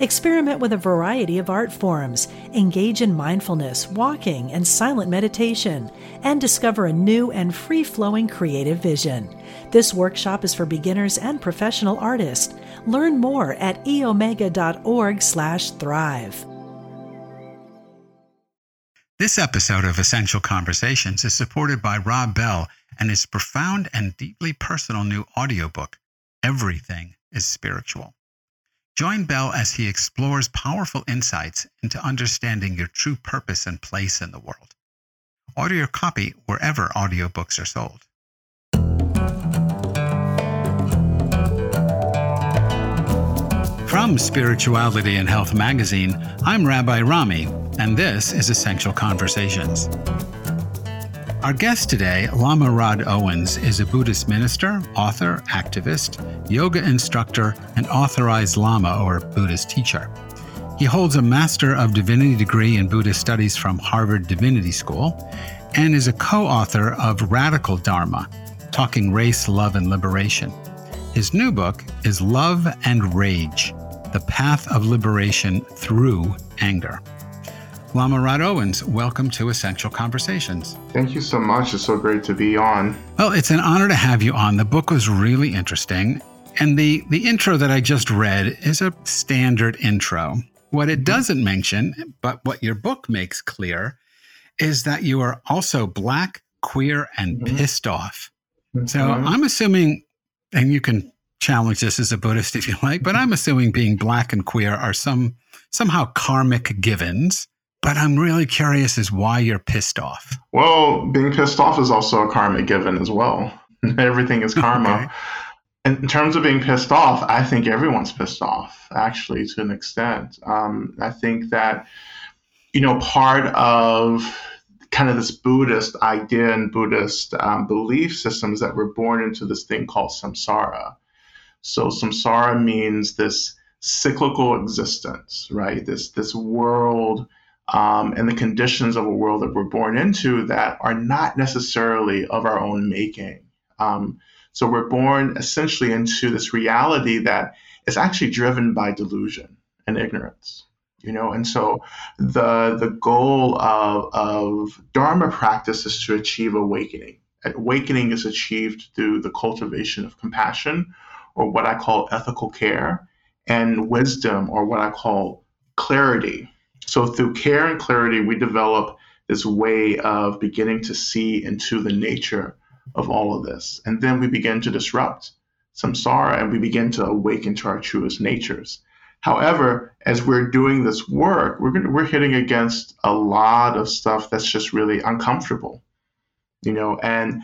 Experiment with a variety of art forms, engage in mindfulness, walking, and silent meditation, and discover a new and free-flowing creative vision. This workshop is for beginners and professional artists. Learn more at eomega.org/thrive. This episode of Essential Conversations is supported by Rob Bell and his profound and deeply personal new audiobook, Everything is Spiritual. Join Bell as he explores powerful insights into understanding your true purpose and place in the world. Order your copy wherever audiobooks are sold. From Spirituality and Health magazine, I'm Rabbi Rami, and this is Essential Conversations. Our guest today, Lama Rod Owens, is a Buddhist minister, author, activist, yoga instructor, and authorized Lama or Buddhist teacher. He holds a Master of Divinity degree in Buddhist Studies from Harvard Divinity School and is a co-author of Radical Dharma, Talking Race, Love, and Liberation. His new book is Love and Rage, The Path of Liberation Through Anger. Lama Rod Owens, welcome to Essential Conversations. Thank you so much. It's so great to be on. Well, it's an honor to have you on. The book was really interesting. And the intro that I just read is a standard intro. What it doesn't mention, but what your book makes clear, is that you are also Black, queer, and pissed off. So I'm assuming, and you can challenge this as a Buddhist if you like, but I'm assuming being Black and queer are somehow karmic givens. But I'm really curious as why you're pissed off. Well, being pissed off is also a karma given as well. Everything is karma. Okay. In terms of being pissed off, I think everyone's pissed off, actually, to an extent. I think that, part of kind of this Buddhist idea and Buddhist belief systems that we're born into this thing called samsara. So samsara means this cyclical existence, right? This world and the conditions of a world that we're born into that are not necessarily of our own making. So we're born essentially into this reality that is actually driven by delusion and ignorance, And so the goal of Dharma practice is to achieve awakening. Awakening is achieved through the cultivation of compassion, or what I call ethical care, and wisdom, or what I call clarity. So through care and clarity, we develop this way of beginning to see into the nature of all of this. And then we begin to disrupt samsara and we begin to awaken to our truest natures. However, as we're doing this work, we're hitting against a lot of stuff that's just really uncomfortable, and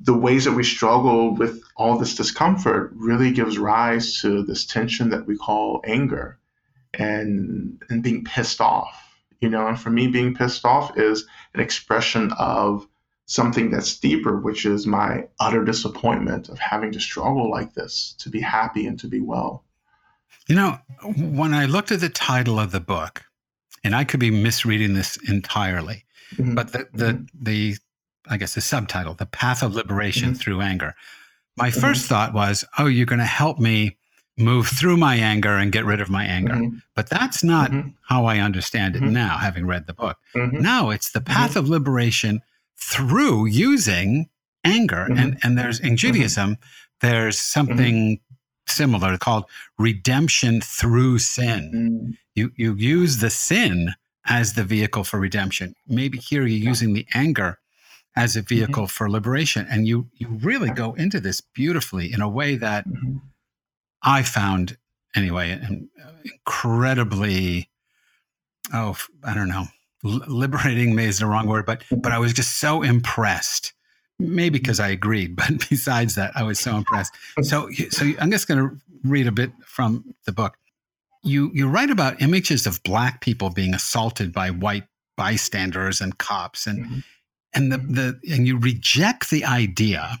the ways that we struggle with all this discomfort really gives rise to this tension that we call anger. And being pissed off, and for me, being pissed off is an expression of something that's deeper, which is my utter disappointment of having to struggle like this to be happy and to be well. When I looked at the title of the book, and I could be misreading this entirely, but the I guess the subtitle, The Path of Liberation Through Anger, my first thought was, oh, you're going to help me move through my anger and get rid of my anger. But that's not how I understand it now, having read the book. No, it's the path of liberation through using anger. And there's in Judaism, there's something similar called redemption through sin. You use the sin as the vehicle for redemption. Maybe here you're using the anger as a vehicle for liberation. And you really go into this beautifully in a way that I found, anyway, incredibly, liberating maybe is the wrong word, but I was just so impressed, maybe because I agreed, but besides that, I was so impressed. So I'm just going to read a bit from the book. You write about images of Black people being assaulted by white bystanders and cops, and you reject the idea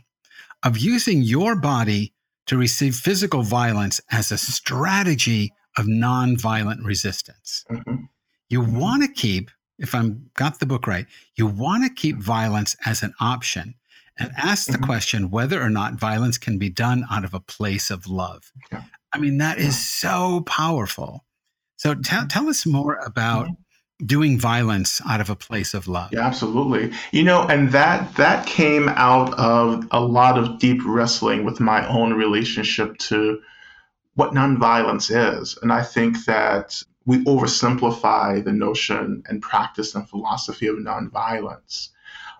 of using your body to receive physical violence as a strategy of nonviolent resistance. Mm-hmm. You want to keep, if I'm got the book right, you want to keep violence as an option and ask the question whether or not violence can be done out of a place of love. Yeah. I mean, that is so powerful. So tell us more about doing violence out of a place of love. Yeah, absolutely. You know, and that came out of a lot of deep wrestling with my own relationship to what nonviolence is. And I think that we oversimplify the notion and practice and philosophy of nonviolence.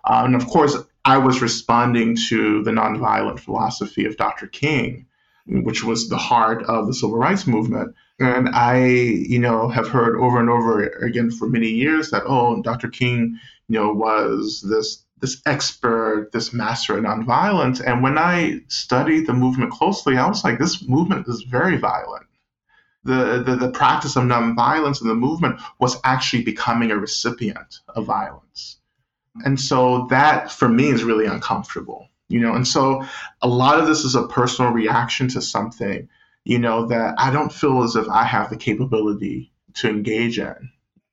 And of course, I was responding to the nonviolent philosophy of Dr. King, which was the heart of the civil rights movement. And I, you know, have heard over and over again for many years that, oh, Dr. King, you know, was this expert, this master in nonviolence. And when I studied the movement closely, I was like, this movement is very violent. The practice of nonviolence in the movement was actually becoming a recipient of violence. And so that, for me, is really uncomfortable, you know. And so a lot of this is a personal reaction to something, you know, that I don't feel as if I have the capability to engage in.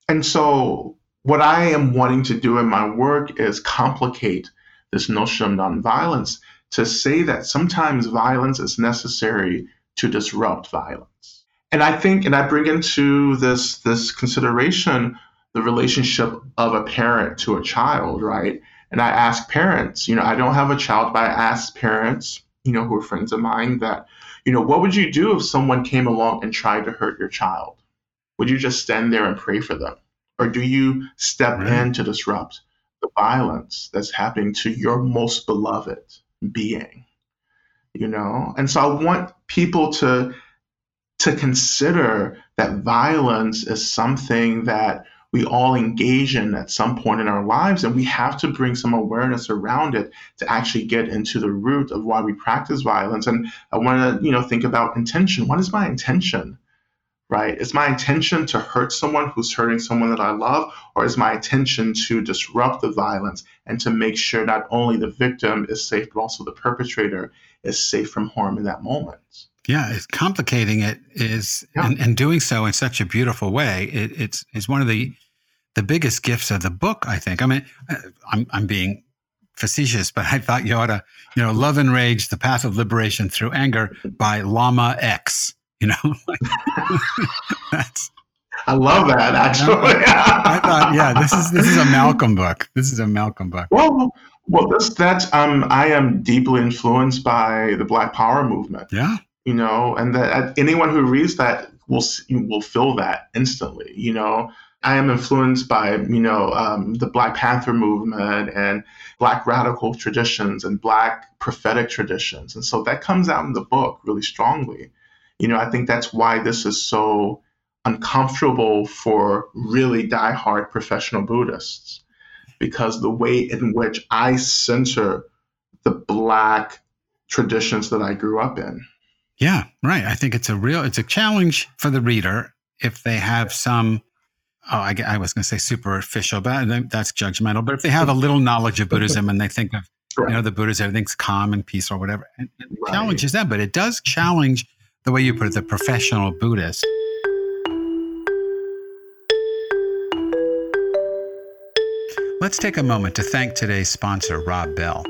And so what I am wanting to do in my work is complicate this notion of nonviolence to say that sometimes violence is necessary to disrupt violence. And I think, and I bring into this consideration the relationship of a parent to a child, right? And I ask parents, you know, I don't have a child, but I ask parents, you know, who are friends of mine that, you know, what would you do if someone came along and tried to hurt your child? Would you just stand there and pray for them? Or do you step in to disrupt the violence that's happening to your most beloved being? You know? And so I want people to consider that violence is something that we all engage in at some point in our lives, and we have to bring some awareness around it to actually get into the root of why we practice violence. And I want to, you know, think about intention. What is my intention, right? Is my intention to hurt someone who's hurting someone that I love, or is my intention to disrupt the violence and to make sure not only the victim is safe, but also the perpetrator is safe from harm in that moment? Yeah, it's complicating it is, and doing so in such a beautiful way. It's one of the biggest gifts of the book, I think. I mean, I'm being facetious, but I thought you ought to, you know, Love and Rage, The Path of Liberation Through Anger by Lama X, you know? I love that, actually. I thought, yeah, this is a Malcolm book. This is a Malcolm book. Well, I am deeply influenced by the Black Power movement. Yeah. You know, and that anyone who reads that will feel that instantly. You know, I am influenced by, you know, the Black Panther movement and Black radical traditions and Black prophetic traditions. And so that comes out in the book really strongly. You know, I think that's why this is so uncomfortable for really diehard professional Buddhists, because the way in which I center the Black traditions that I grew up in. Yeah, right. I think it's a challenge for the reader if they have some, I was going to say superficial, but that's judgmental. But if they have a little knowledge of Buddhism and they think of, you know, the Buddhist, everything's calm and peace or whatever, it challenges that. But it does challenge, the way you put it, the professional Buddhist. Let's take a moment to thank today's sponsor, Rob Bell.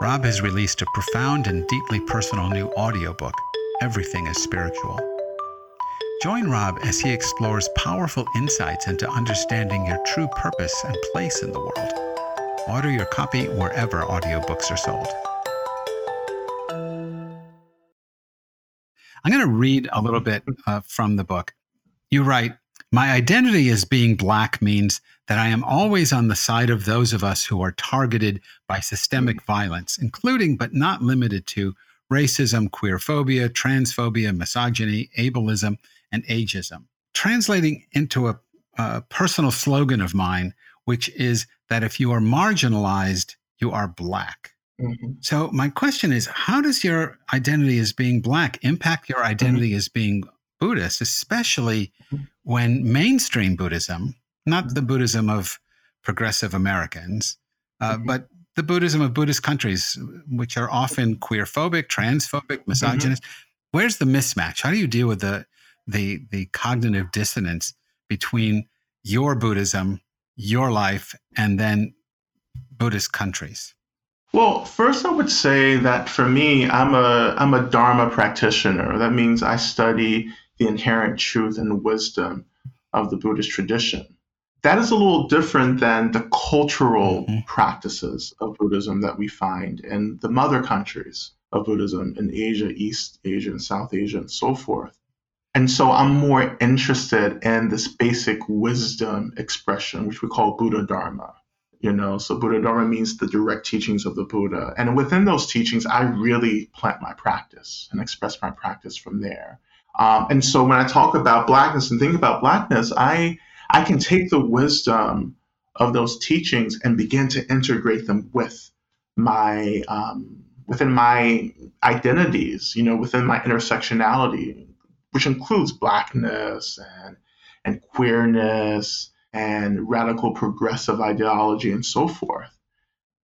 Rob has released a profound and deeply personal new audiobook, Everything is Spiritual. Join Rob as he explores powerful insights into understanding your true purpose and place in the world. Order your copy wherever audiobooks are sold. I'm going to read a little bit from the book. You write, "My identity as being Black means that I am always on the side of those of us who are targeted by systemic violence, including but not limited to racism, queerphobia, transphobia, misogyny, ableism, and ageism." Translating into a personal slogan of mine, which is that if you are marginalized, you are Black. Mm-hmm. So my question is, how does your identity as being Black impact your identity as being Buddhist, especially when mainstream Buddhism, not the Buddhism of progressive Americans, but the Buddhism of Buddhist countries, which are often queerphobic, transphobic, misogynist. Mm-hmm. Where's the mismatch? How do you deal with the cognitive dissonance between your Buddhism, your life, and then Buddhist countries? Well, first I would say that for me, I'm a Dharma practitioner. That means I study the inherent truth and wisdom of the Buddhist tradition. That is a little different than the cultural practices of Buddhism that we find in the mother countries of Buddhism in Asia, East Asia, and South Asia, and so forth. And so I'm more interested in this basic wisdom expression, which we call Buddha Dharma. You know, so Buddha Dharma means the direct teachings of the Buddha. And within those teachings, I really plant my practice and express my practice from there. And so when I talk about Blackness and think about Blackness, I can take the wisdom of those teachings and begin to integrate them with my within my identities, you know, within my intersectionality, which includes Blackness and queerness and radical progressive ideology and so forth.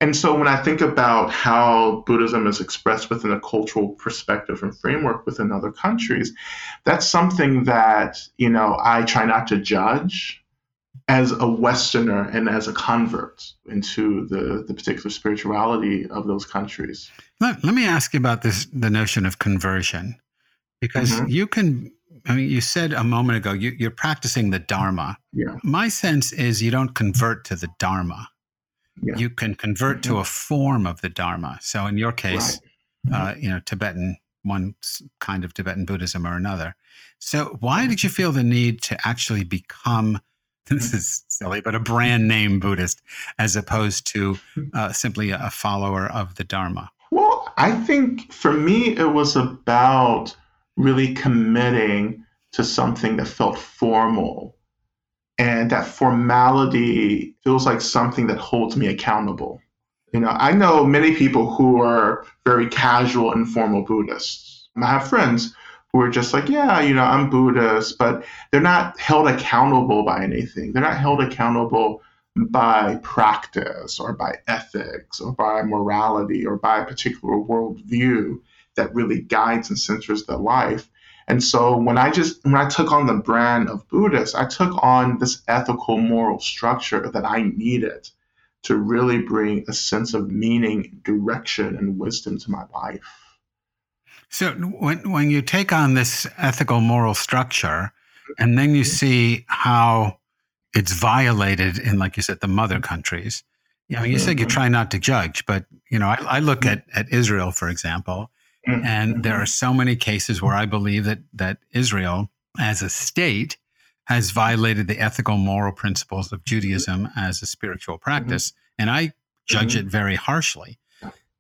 And so when I think about how Buddhism is expressed within a cultural perspective and framework within other countries, that's something that, you know, I try not to judge as a Westerner and as a convert into the particular spirituality of those countries. Let me ask you about this, the notion of conversion, because you can, I mean, you said a moment ago, you're practicing the Dharma. Yeah. My sense is you don't convert to the Dharma. Yeah. You can convert to a form of the Dharma. So in your case, you know, Tibetan, one kind of Tibetan Buddhism or another. So why did you feel the need to actually become, this is silly, but a brand name Buddhist as opposed to simply a follower of the Dharma? Well, I think for me, it was about really committing to something that felt formal. And that formality feels like something that holds me accountable. You know, I know many people who are very casual, informal Buddhists. I have friends who are just like, yeah, you know, I'm Buddhist, but they're not held accountable by anything. They're not held accountable by practice or by ethics or by morality or by a particular worldview that really guides and centers their life. And so when I took on the brand of Buddhist, I took on this ethical, moral structure that I needed to really bring a sense of meaning, direction, and wisdom to my life. So when you take on this ethical, moral structure, and then you see how it's violated in, like you said, the mother countries, I mean, you said you try not to judge, but you know, I look at Israel, for example. And there are so many cases where I believe that Israel as a state has violated the ethical, moral principles of Judaism as a spiritual practice. And I judge it very harshly.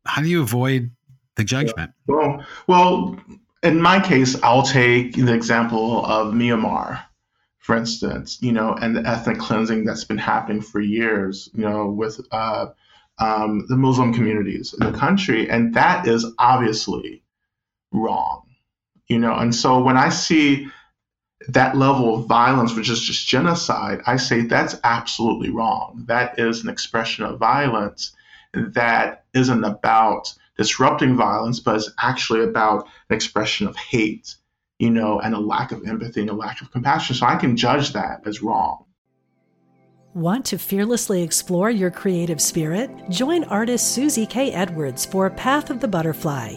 How do you avoid the judgment? Yeah. Well, in my case, I'll take the example of Myanmar, for instance, you know, and the ethnic cleansing that's been happening for years, you know, with the Muslim communities in the country, and that is obviously wrong, you know. And so when I see that level of violence, which is just genocide, I say that's absolutely wrong. That is an expression of violence that isn't about disrupting violence, but it's actually about an expression of hate, you know, and a lack of empathy and a lack of compassion. So I can judge that as wrong. Want to fearlessly explore your creative spirit? Join artist Susie K. Edwards for Path of the Butterfly,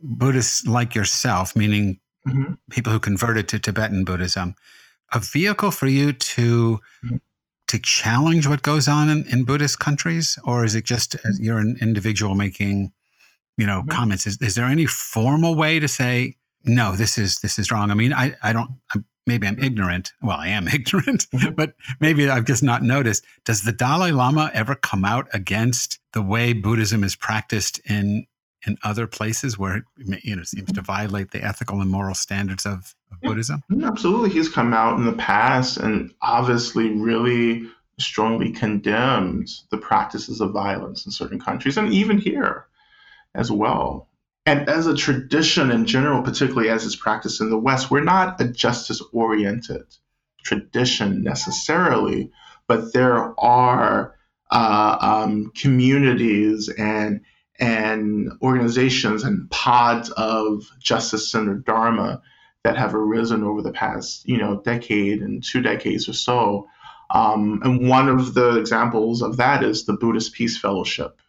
Buddhists like yourself, meaning people who converted to Tibetan Buddhism, a vehicle for you to challenge what goes on in Buddhist countries? Or is it just you're an individual making, you know, comments? Is there any formal way to say, no, this is wrong? I mean, maybe I'm ignorant. Well, I am ignorant, but maybe I've just not noticed. Does the Dalai Lama ever come out against the way Buddhism is practiced in and other places where it, you know, seems to violate the ethical and moral standards of Buddhism? Absolutely. He's come out in the past and obviously really strongly condemned the practices of violence in certain countries and even here as well. And as a tradition in general, particularly as it's practiced in the West, we're not a justice-oriented tradition necessarily, but there are communities and organizations and pods of justice-centered Dharma that have arisen over the past, decade and 2 decades or so. And one of the examples of that is the Buddhist Peace Fellowship,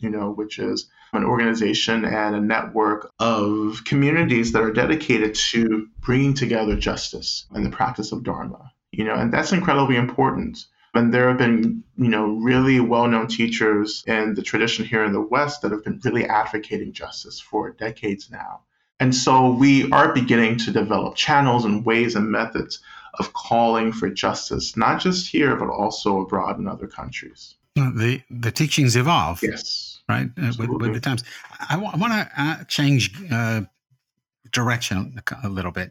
which is an organization and a network of communities that are dedicated to bringing together justice and the practice of Dharma, and that's incredibly important. And there have been, really well-known teachers in the tradition here in the West that have been really advocating justice for decades now. And so we are beginning to develop channels and ways and methods of calling for justice, not just here, but also abroad in other countries. The teachings evolve, yes, right, with the times. I want to change direction a little bit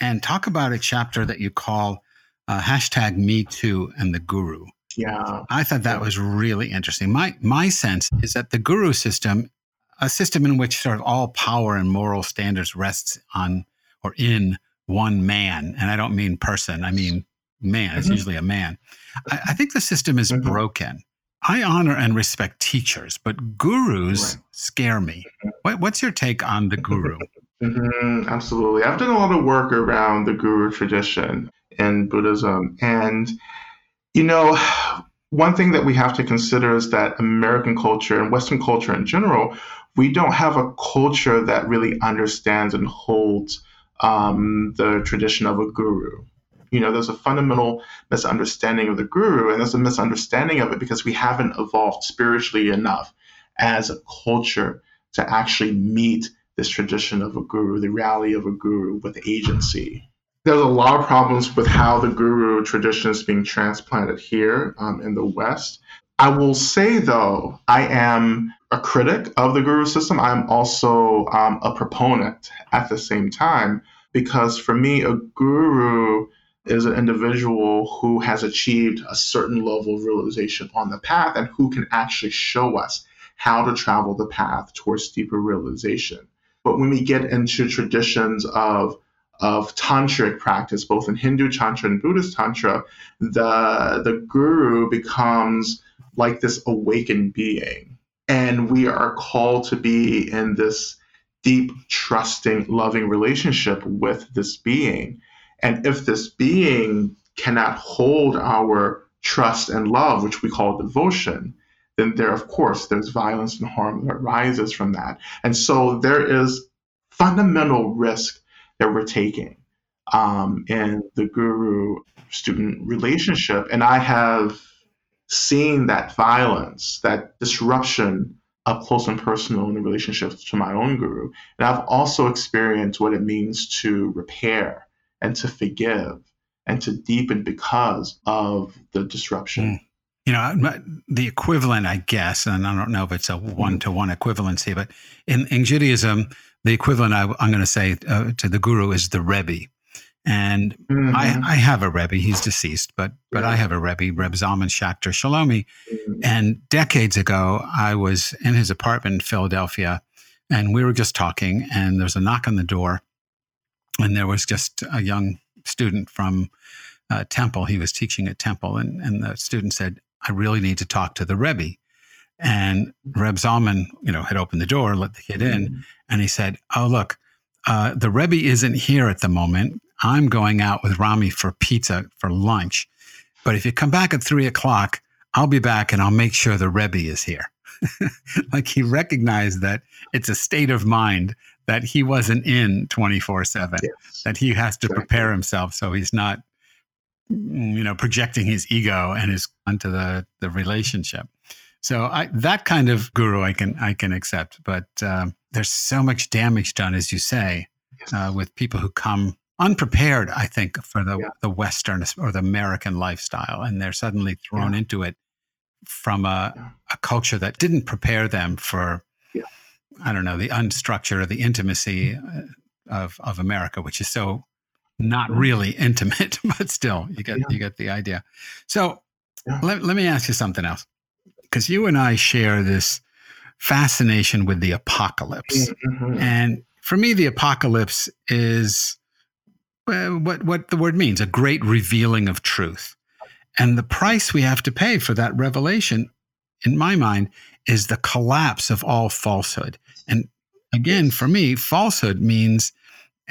and talk about a chapter that you call #MeToo and the Guru. Yeah, I thought that was really interesting. My sense is that the Guru system, a system in which sort of all power and moral standards rests on or in one man, and I don't mean person, I mean man, it's usually a man. I think the system is broken. I honor and respect teachers, but gurus scare me. What's your take on the guru? Absolutely. I've done a lot of work around the guru tradition in Buddhism. And, one thing that we have to consider is that American culture and Western culture in general, we don't have a culture that really understands and holds the tradition of a guru. There's a fundamental misunderstanding of the guru, and there's a misunderstanding of it because we haven't evolved spiritually enough as a culture to actually meet this tradition of a guru, the reality of a guru with agency. There's a lot of problems with how the guru tradition is being transplanted here in the West. I will say, though, I am a critic of the guru system. I'm also a proponent at the same time, because for me, a guru is an individual who has achieved a certain level of realization on the path and who can actually show us how to travel the path towards deeper realization. But when we get into traditions of tantric practice, both in Hindu tantra and Buddhist tantra, the guru becomes like this awakened being. And we are called to be in this deep, trusting, loving relationship with this being. And if this being cannot hold our trust and love, which we call devotion, then there, of course, there's violence and harm that arises from that. And so there is fundamental risk that we're taking in the guru-student relationship. And I have seen that violence, that disruption up close and personal in the relationships to my own guru. And I've also experienced what it means to repair and to forgive and to deepen because of the disruption. The equivalent, I guess, and I don't know if it's a one-to-one equivalency, but in Judaism, the equivalent I'm going to say to the guru is the Rebbe. And I have a Rebbe, he's deceased, but I have a Rebbe, Reb Zalman Shachter Schalomi. And decades ago, I was in his apartment in Philadelphia, and we were just talking, and there's a knock on the door. And there was just a young student from Temple. He was teaching at Temple. And the student said, I really need to talk to the Rebbe. And Reb Zalman, had opened the door, let the kid in. And he said, oh, look, the Rebbe isn't here at the moment. I'm going out with Rami for pizza for lunch. But if you come back at 3:00, I'll be back and I'll make sure the Rebbe is here. Like he recognized that it's a state of mind that he wasn't in 24/7, that he has to prepare himself so he's not, projecting his ego and his onto the relationship. So that kind of guru I can accept, but there's so much damage done, as you say, with people who come unprepared, I think, for the Western or the American lifestyle, and they're suddenly thrown into it from a culture that didn't prepare them for I don't know, the unstructure, the intimacy of America, which is so not really intimate, but still, you get the idea. So let me ask you something else, because you and I share this fascination with the apocalypse. Mm-hmm. And for me, the apocalypse is what the word means, a great revealing of truth. And the price we have to pay for that revelation, in my mind, is the collapse of all falsehood. And again, for me, falsehood means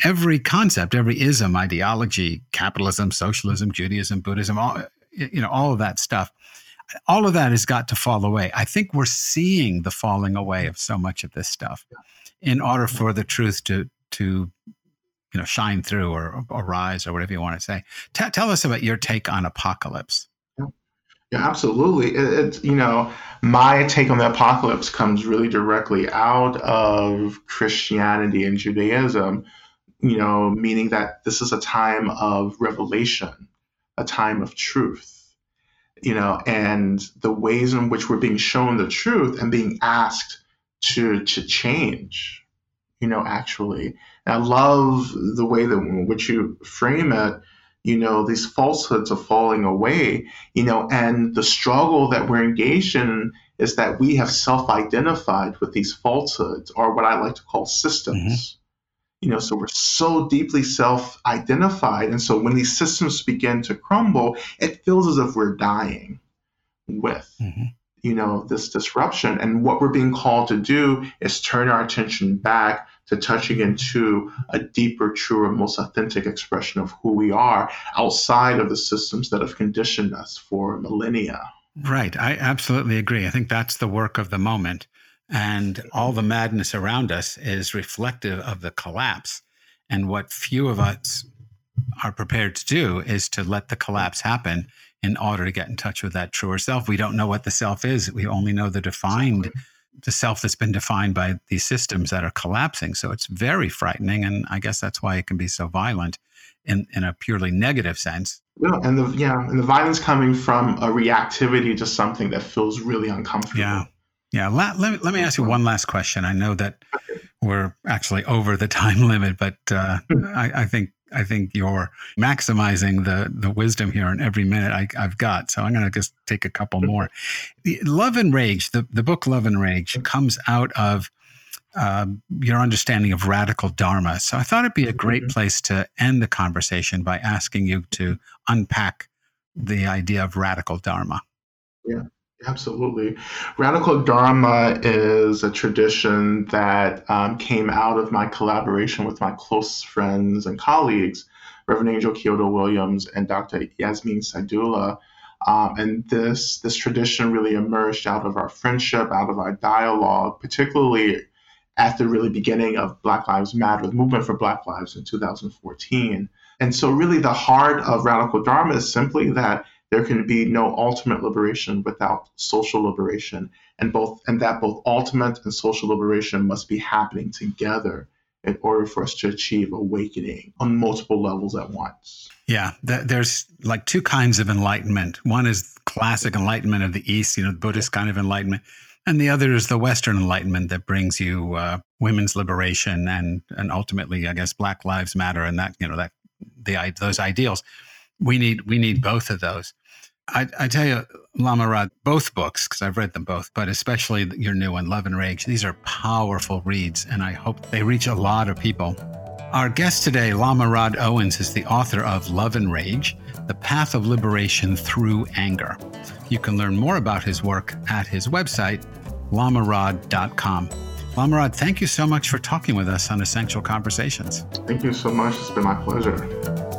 every concept, every ism, ideology, capitalism, socialism, Judaism, Buddhism, all of that stuff. All of that has got to fall away. I think we're seeing the falling away of so much of this stuff in order for the truth to shine through or rise or whatever you want to say. Tell us about your take on apocalypse. Yeah, absolutely. It's my take on the apocalypse comes really directly out of Christianity and Judaism, meaning that this is a time of revelation, a time of truth, and the ways in which we're being shown the truth and being asked to change, actually. And I love the way that in which you frame it. These falsehoods are falling away, and the struggle that we're engaged in is that we have self-identified with these falsehoods, or what I like to call systems. Mm-hmm. So we're so deeply self-identified. And so when these systems begin to crumble, it feels as if we're dying with, mm-hmm. This disruption. And what we're being called to do is turn our attention back to touching into a deeper, truer, most authentic expression of who we are outside of the systems that have conditioned us for millennia. Right. I absolutely agree. I think that's the work of the moment. And all the madness around us is reflective of the collapse. And what few of us are prepared to do is to let the collapse happen in order to get in touch with that truer self. We don't know what the self is. We only know the defined the self that's been defined by these systems that are collapsing. So it's very frightening. And I guess that's why it can be so violent in a purely negative sense. Yeah, and the violence coming from a reactivity to something that feels really uncomfortable. Yeah. Let me ask you one last question. I know that we're actually over the time limit, but I think you're maximizing the wisdom here in every minute I've got. So I'm going to just take a couple more. Love and Rage, the book Love and Rage, comes out of your understanding of radical Dharma. So I thought it'd be a great place to end the conversation by asking you to unpack the idea of radical Dharma. Yeah. Absolutely. Radical Dharma is a tradition that came out of my collaboration with my close friends and colleagues, Reverend Angel Kyodo Williams and Dr. Yasmin Saidula. And this tradition really emerged out of our friendship, out of our dialogue, particularly at the really beginning of Black Lives Matter, the movement for Black Lives in 2014. And so really the heart of Radical Dharma is simply that there can be no ultimate liberation without social liberation, and that both ultimate and social liberation must be happening together in order for us to achieve awakening on multiple levels at once. Yeah, there's like two kinds of enlightenment. One is classic enlightenment of the East, the Buddhist kind of enlightenment, and the other is the Western enlightenment that brings you women's liberation and ultimately, I guess, Black Lives Matter and that those ideals. We need both of those. I tell you, Lama Rod, both books, because I've read them both, but especially your new one, Love and Rage, these are powerful reads, and I hope they reach a lot of people. Our guest today, Lama Rod Owens, is the author of Love and Rage, The Path of Liberation Through Anger. You can learn more about his work at his website, LamaRod.com. Lama Rod, thank you so much for talking with us on Essential Conversations. Thank you so much. It's been my pleasure.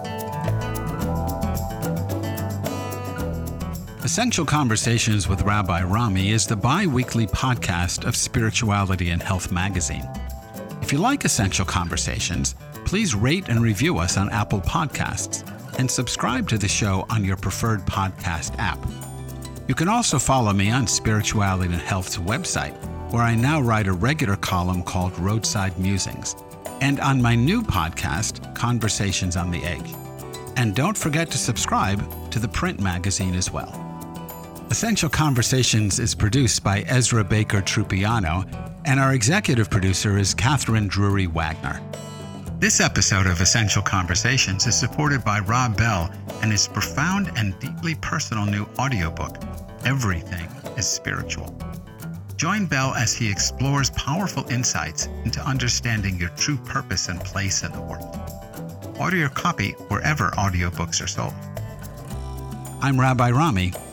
Essential Conversations with Rabbi Rami is the bi-weekly podcast of Spirituality and Health magazine. If you like Essential Conversations, please rate and review us on Apple Podcasts and subscribe to the show on your preferred podcast app. You can also follow me on Spirituality and Health's website, where I now write a regular column called Roadside Musings, and on my new podcast, Conversations on the Edge. And don't forget to subscribe to the print magazine as well. Essential Conversations is produced by Ezra Baker Trupiano And our executive producer is Catherine Drury Wagner. This episode of Essential Conversations is supported by Rob Bell and his profound and deeply personal new audiobook, Everything is Spiritual. Join Bell as he explores powerful insights into understanding your true purpose and place in the world. Order your copy wherever audiobooks are sold. I'm Rabbi Rami.